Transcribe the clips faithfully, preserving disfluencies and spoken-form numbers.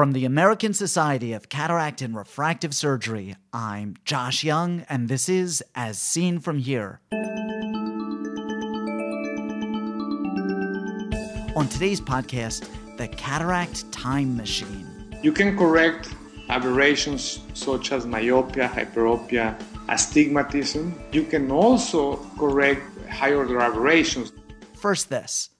From the American Society of Cataract and Refractive Surgery, I'm Josh Young, and this is As Seen From Here. On today's podcast, the cataract time machine. You can correct aberrations such as myopia, hyperopia, astigmatism. You can also correct higher-order aberrations. First, this.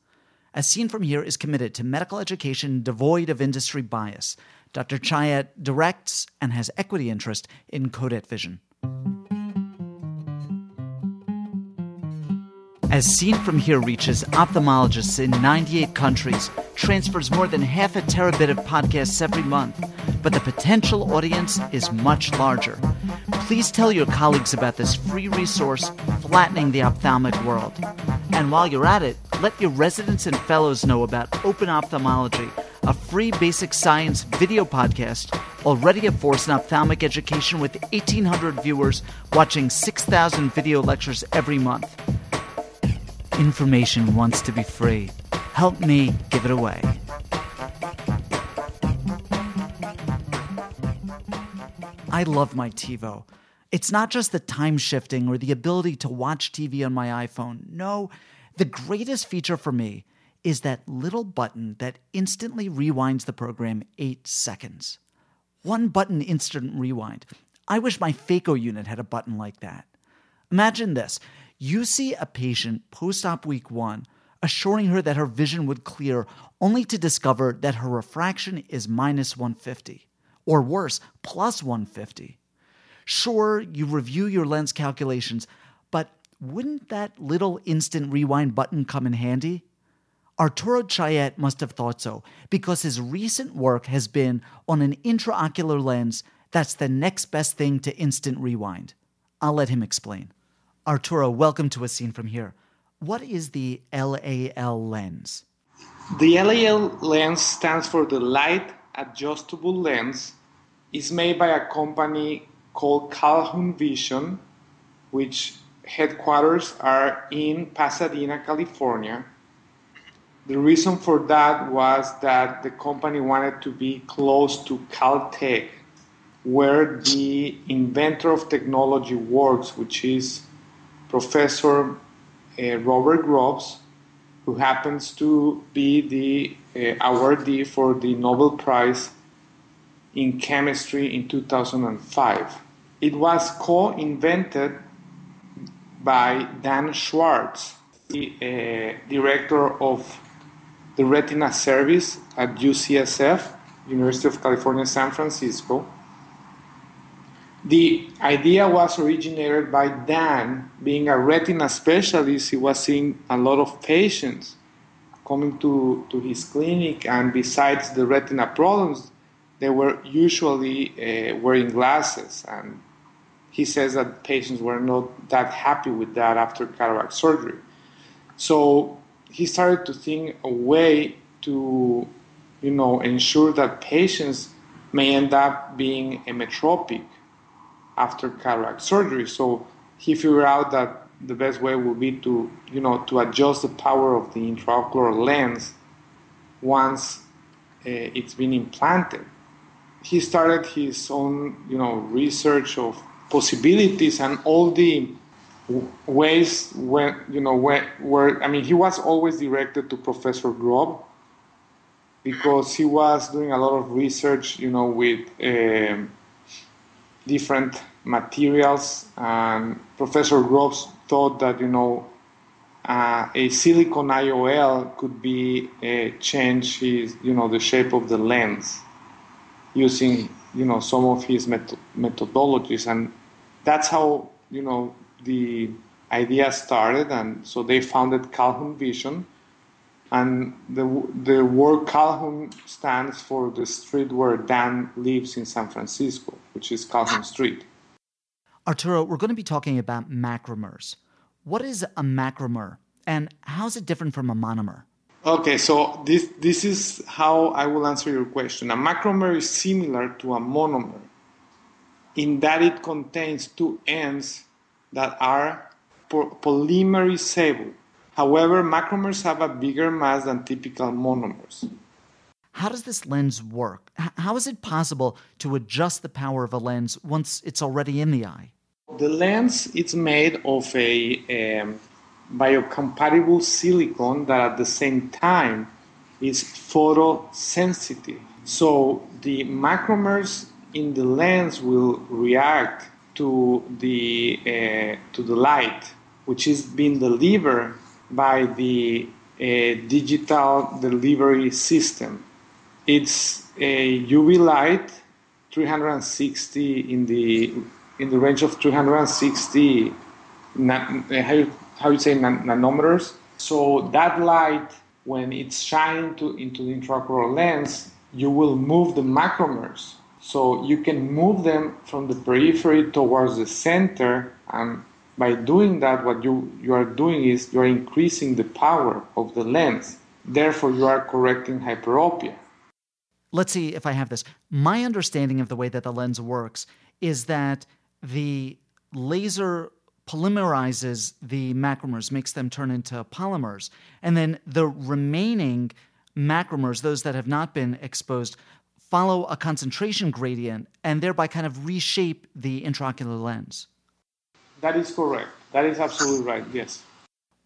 As Seen From Here is committed to medical education devoid of industry bias. Doctor Chayet directs and has equity interest in Codet Vision. As Seen From Here reaches ophthalmologists in ninety-eight countries, transfers more than half a terabit of podcasts every month, but the potential audience is much larger. Please tell your colleagues about this free resource, Flattening the Ophthalmic World. And while you're at it, let your residents and fellows know about Open Ophthalmology, a free basic science video podcast already a force in ophthalmic education with eighteen hundred viewers watching six thousand video lectures every month. Information wants to be free. Help me give it away. I love my TiVo. It's not just the time shifting or the ability to watch T V on my iPhone. No, the greatest feature for me is that little button that instantly rewinds the program eight seconds. One button instant rewind. I wish my phaco unit had a button like that. Imagine this. You see a patient post-op week one, assuring her that her vision would clear, only to discover that her refraction is minus one fifty, or worse, plus one fifty. Sure, you review your lens calculations, but wouldn't that little instant rewind button come in handy? Arturo Chayet must have thought so, because his recent work has been on an intraocular lens that's the next best thing to instant rewind. I'll let him explain. Arturo, welcome to A Seen From Here. What is the L A L lens? The L A L lens stands for the Light Adjustable Lens. It's made by a company called Calhoun Vision, which headquarters are in Pasadena, California. The reason for that was that the company wanted to be close to Caltech, where the inventor of technology works, which is Professor uh, Robert Grubbs, who happens to be the uh, awardee for the Nobel Prize in Chemistry in two thousand five. It was co-invented by Dan Schwartz, the uh, director of the Retina Service at U C S F, University of California, San Francisco. The idea was originated by Dan. Being a retina specialist, he was seeing a lot of patients coming to, to his clinic, and besides the retina problems, they were usually uh, wearing glasses, and he says that patients were not that happy with that after cataract surgery. So he started to think a way to, you know, ensure that patients may end up being emmetropic after cataract surgery. So he figured out that the best way would be to, you know, to adjust the power of the intraocular lens once uh, it's been implanted. He started his own, you know, research of possibilities and all the ways when, you know, when, where, I mean, he was always directed to Professor Grubb because he was doing a lot of research, you know, with uh, different materials. And Professor Grubbs thought that, you know, uh, a silicon I O L could be uh, change his, you know, the shape of the lens, using, you know, some of his met- methodologies. And that's how, you know, the idea started. And so they founded Calhoun Vision, and the the word Calhoun stands for the street where Dan lives in San Francisco, which is Calhoun Street. Arturo, we're going to be talking about macromers. What is a macromer, and how is it different from a monomer? Okay, so this this is how I will answer your question. A macromer is similar to a monomer in that it contains two ends that are po- polymerizable. However, macromers have a bigger mass than typical monomers. How does this lens work? How is it possible to adjust the power of a lens once it's already in the eye? The lens is made of a um, biocompatible silicone that at the same time is photosensitive. So the macromers in the lens will react to the uh, to the light, which is being delivered by the uh, digital delivery system. It's a U V light, three hundred sixty in the in the range of three hundred sixty na- how you, how you say nan- nanometers. So that light, when it's shining to, into the intraocular lens, you will move the macromers. So you can move them from the periphery towards the center, and by doing that, what you, you are doing is you are increasing the power of the lens. Therefore, you are correcting hyperopia. Let's see if I have this. My understanding of the way that the lens works is that the laser polymerizes the macromers, makes them turn into polymers, and then the remaining macromers, those that have not been exposed, follow a concentration gradient and thereby kind of reshape the intraocular lens. That is correct. That is absolutely right, yes.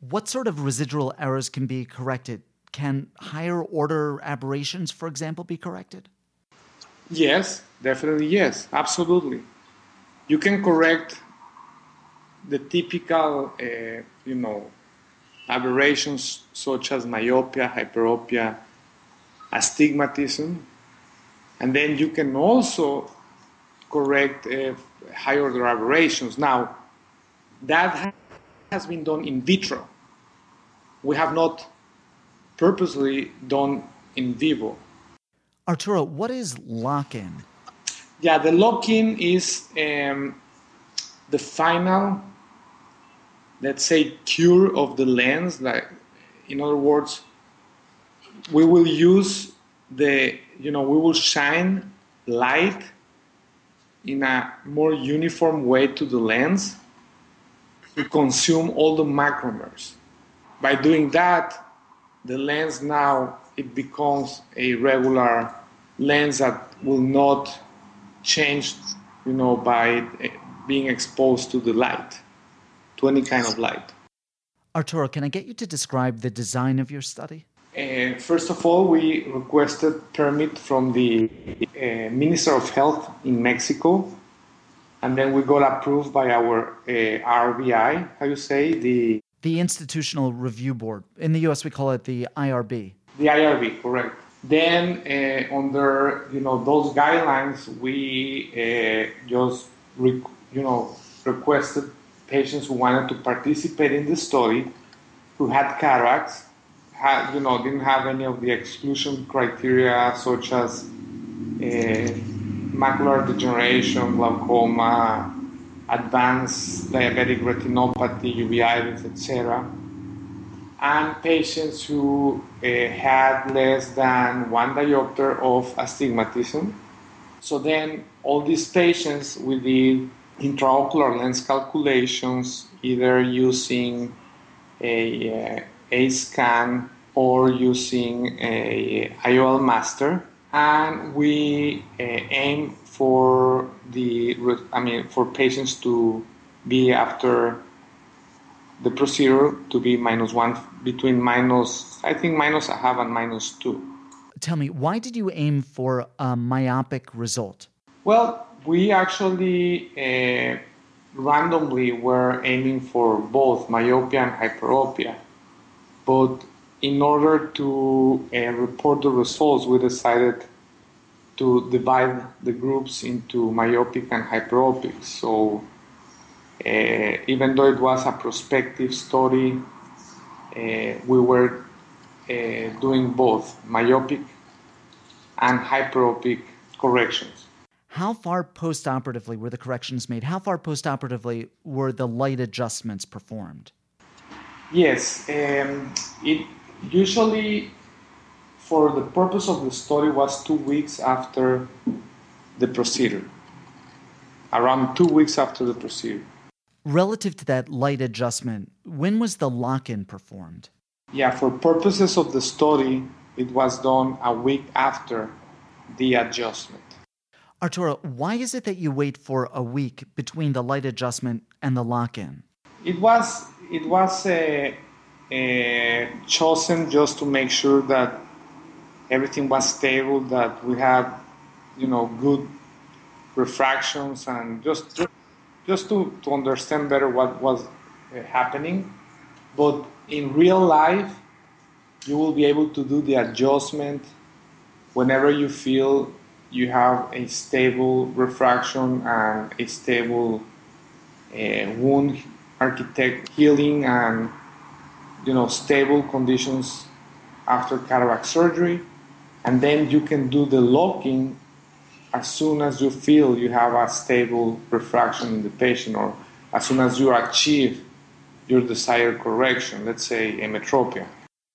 What sort of residual errors can be corrected? Can higher order aberrations, for example, be corrected? Yes, definitely yes, absolutely. You can correct the typical, uh, you know, aberrations such as myopia, hyperopia, astigmatism, and then you can also correct uh, higher-order aberrations. Now, that ha- has been done in vitro. We have not purposely done in vivo. Arturo, what is lock-in? Yeah, the lock-in is um, the final, let's say, cure of the lens. Like, in other words, we will use the, you know, we will shine light in a more uniform way to the lens to consume all the macromers. By doing that, the lens now, it becomes a regular lens that will not change, you know, by being exposed to the light, to any kind of light. Arturo, can I get you to describe the design of your study? Uh, first of all, we requested permit from the uh, Minister of Health in Mexico, and then we got approved by our uh, R B I, how you say, the... The Institutional Review Board. In the U S, we call it the I R B. The I R B, correct. Then, uh, under, you know, those guidelines, we uh, just, re- you know, requested patients who wanted to participate in the study, who had cataracts, Had, you know, didn't have any of the exclusion criteria such as uh, macular degeneration, glaucoma, advanced diabetic retinopathy, uveitis, et cetera, and patients who uh, had less than one diopter of astigmatism. So then, all these patients, we did intraocular lens calculations, either using a uh, a scan or using a I O L master, and we uh, aim for the I mean for patients to be after the procedure to be minus one between minus I think minus a half and minus two. Tell me, why did you aim for a myopic result? Well, we actually uh, randomly were aiming for both myopia and hyperopia. But in order to uh, report the results, we decided to divide the groups into myopic and hyperopic. So uh, even though it was a prospective study, uh, we were uh, doing both myopic and hyperopic corrections. How far postoperatively were the corrections made? How far postoperatively were the light adjustments performed? Yes, um, it usually, for the purpose of the study, was two weeks after the procedure, around two weeks after the procedure. Relative to that light adjustment, when was the lock-in performed? Yeah, for purposes of the study, It was done a week after the adjustment. Arturo, why is it that you wait for a week between the light adjustment and the lock-in? It was it was a, a chosen just to make sure that everything was stable, that we had, you know, good refractions, and just just to, to understand better what was happening. But in real life, you will be able to do the adjustment whenever you feel you have a stable refraction and a stable uh, wound architect healing and, you know, stable conditions after cataract surgery. And then you can do the locking as soon as you feel you have a stable refraction in the patient, or as soon as you achieve your desired correction, let's say emmetropia.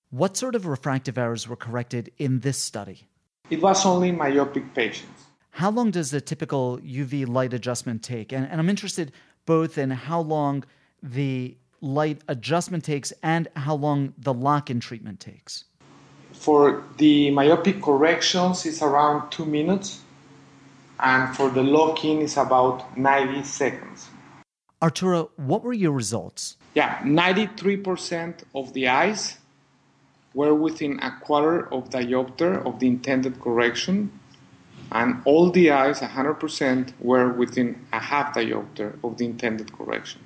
What sort of refractive errors were corrected in this study? It was only myopic patients. How long does the typical U V light adjustment take? And, and I'm interested both in how long the light adjustment takes and how long the lock-in treatment takes. For the myopic corrections, it's around two minutes. And for the lock-in, it's about ninety seconds. Arturo, what were your results? Yeah, ninety-three percent of the eyes were within a quarter of diopter of the intended correction, and all the eyes, one hundred percent, were within a half diopter of the intended correction.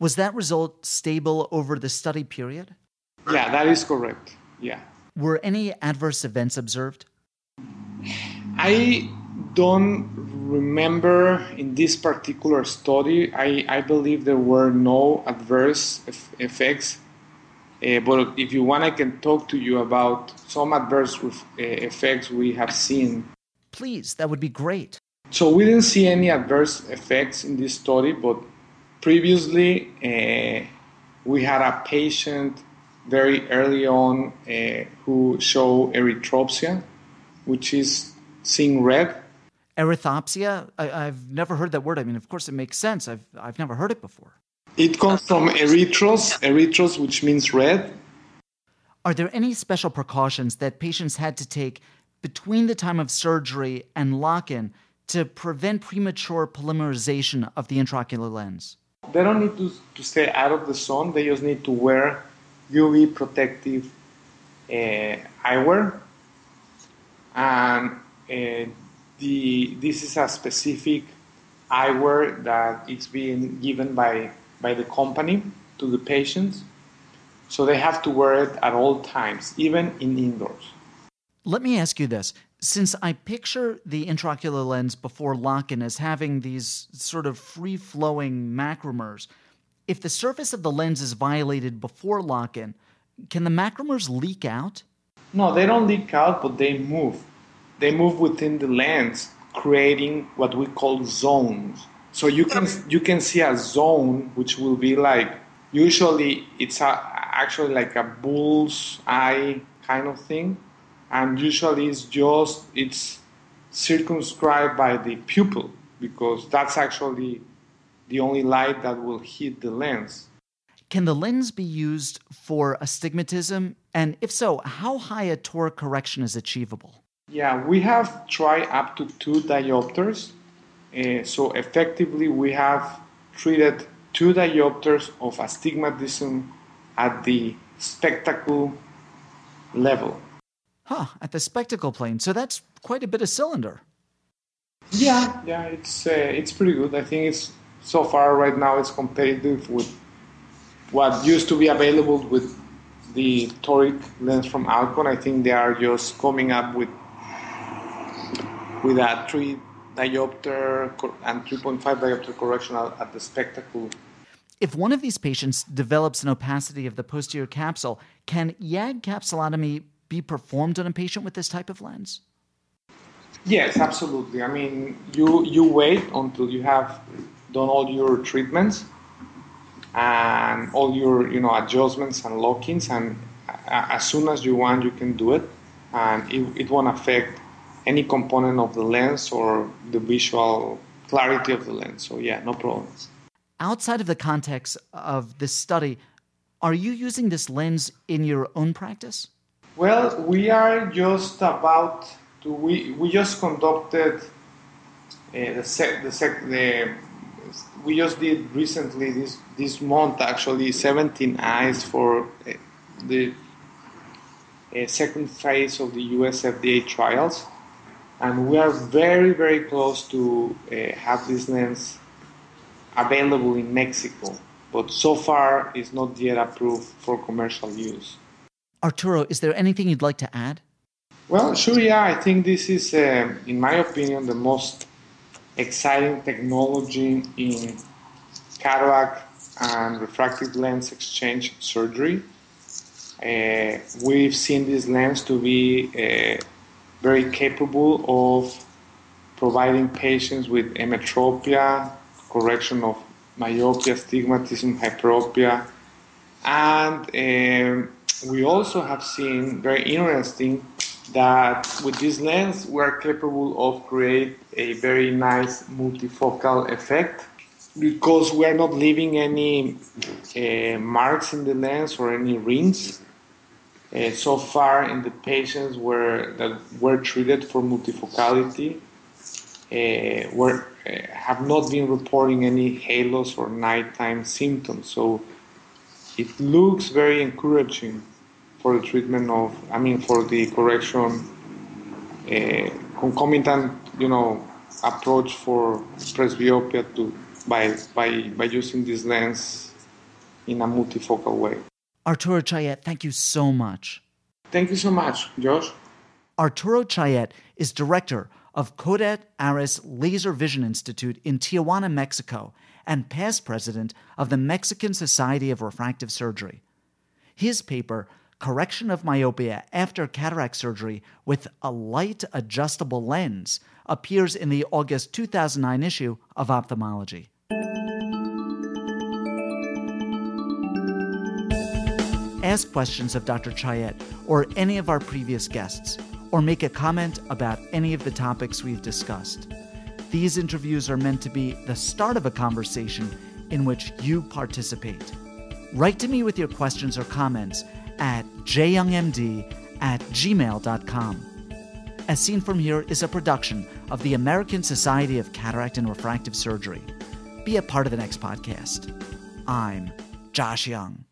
Was that result stable over the study period? Yeah, that is correct, yeah. Were any adverse events observed? I don't remember in this particular study. I, I believe there were no adverse eff- effects. Uh, but if you want, I can talk to you about some adverse ref- uh, effects we have seen. Please, that would be great. So we didn't see any adverse effects in this study, but previously uh, we had a patient very early on uh, who showed erythropsia, which is seeing red. Erythropsia? I- I've never heard that word. I mean, of course, it makes sense. I've I've never heard it before. It comes from erythros, erythros, which means red. Are there any special precautions that patients had to take between the time of surgery and lock-in to prevent premature polymerization of the intraocular lens? They don't need to, to stay out of the sun. They just need to wear U V protective uh, eyewear. And uh, the this is a specific eyewear that is being given by by the company to the patients. So they have to wear it at all times, even in indoors. Let me ask you this. Since I picture the intraocular lens before lock-in as having these sort of free-flowing macromers, if the surface of the lens is violated before lock-in, can the macromers leak out? No, they don't leak out, but they move. They move within the lens, creating what we call zones. So you can you can see a zone which will be like, usually it's a, actually like a bull's eye kind of thing, and usually it's just it's circumscribed by the pupil, because that's actually the only light that will hit the lens. Can the lens be used for astigmatism? And if so, how high a toric correction is achievable? Yeah, we have tried up to two diopters. Uh, so effectively, we have treated two diopters of astigmatism at the spectacle level. Huh, at the spectacle plane. So that's quite a bit of cylinder. Yeah, yeah, it's uh, it's pretty good. I think it's so far right now it's competitive with what used to be available with the toric lens from Alcon. I think they are just coming up with with a three diopter and three point five diopter correction at the spectacle. If one of these patients develops an opacity of the posterior capsule, can Y A G capsulotomy be performed on a patient with this type of lens? Yes, absolutely. I mean, you, you wait until you have done all your treatments and all your, you know, adjustments and lock-ins, and as soon as you want, you can do it, and it, it won't affect any component of the lens or the visual clarity of the lens. So yeah, no problems. Outside of the context of this study, are you using this lens in your own practice? Well, we are just about to, we, we just conducted, uh, the, sec, the, sec, the we just did recently, this, this month actually, seventeen eyes for uh, the uh, second phase of the U S F D A trials. And we are very, very close to uh, have this lens available in Mexico, but so far it's not yet approved for commercial use. Arturo, is there anything you'd like to add? Well, sure, yeah. I think this is, uh, in my opinion, the most exciting technology in cataract and refractive lens exchange surgery. Uh, we've seen this lens to be uh, very capable of providing patients with emmetropia, correction of myopia, astigmatism, hyperopia, and um, we also have seen, very interesting, that with this lens we're capable of create a very nice multifocal effect because we're not leaving any uh, marks in the lens or any rings. Uh, so far in the patients were, that were treated for multifocality uh, were, uh, have not been reporting any halos or nighttime symptoms. So it looks very encouraging for the treatment of, I mean, for the correction, uh, concomitant, you know, approach for presbyopia to by by by using this lens in a multifocal way. Arturo Chayet, thank you so much. Thank you so much, Josh. Arturo Chayet is director of Codet Aris Laser Vision Institute in Tijuana, Mexico, and past president of the Mexican Society of Refractive Surgery. His paper, Correction of Myopia After Cataract Surgery with a Light Adjustable Lens, appears in the August two thousand nine issue of Ophthalmology. Ask questions of Doctor Chayet or any of our previous guests, or make a comment about any of the topics we've discussed. These interviews are meant to be the start of a conversation in which you participate. Write to me with your questions or comments at j young m d at gmail dot com. As Seen From Here is a production of the American Society of Cataract and Refractive Surgery. Be a part of the next podcast. I'm Josh Young.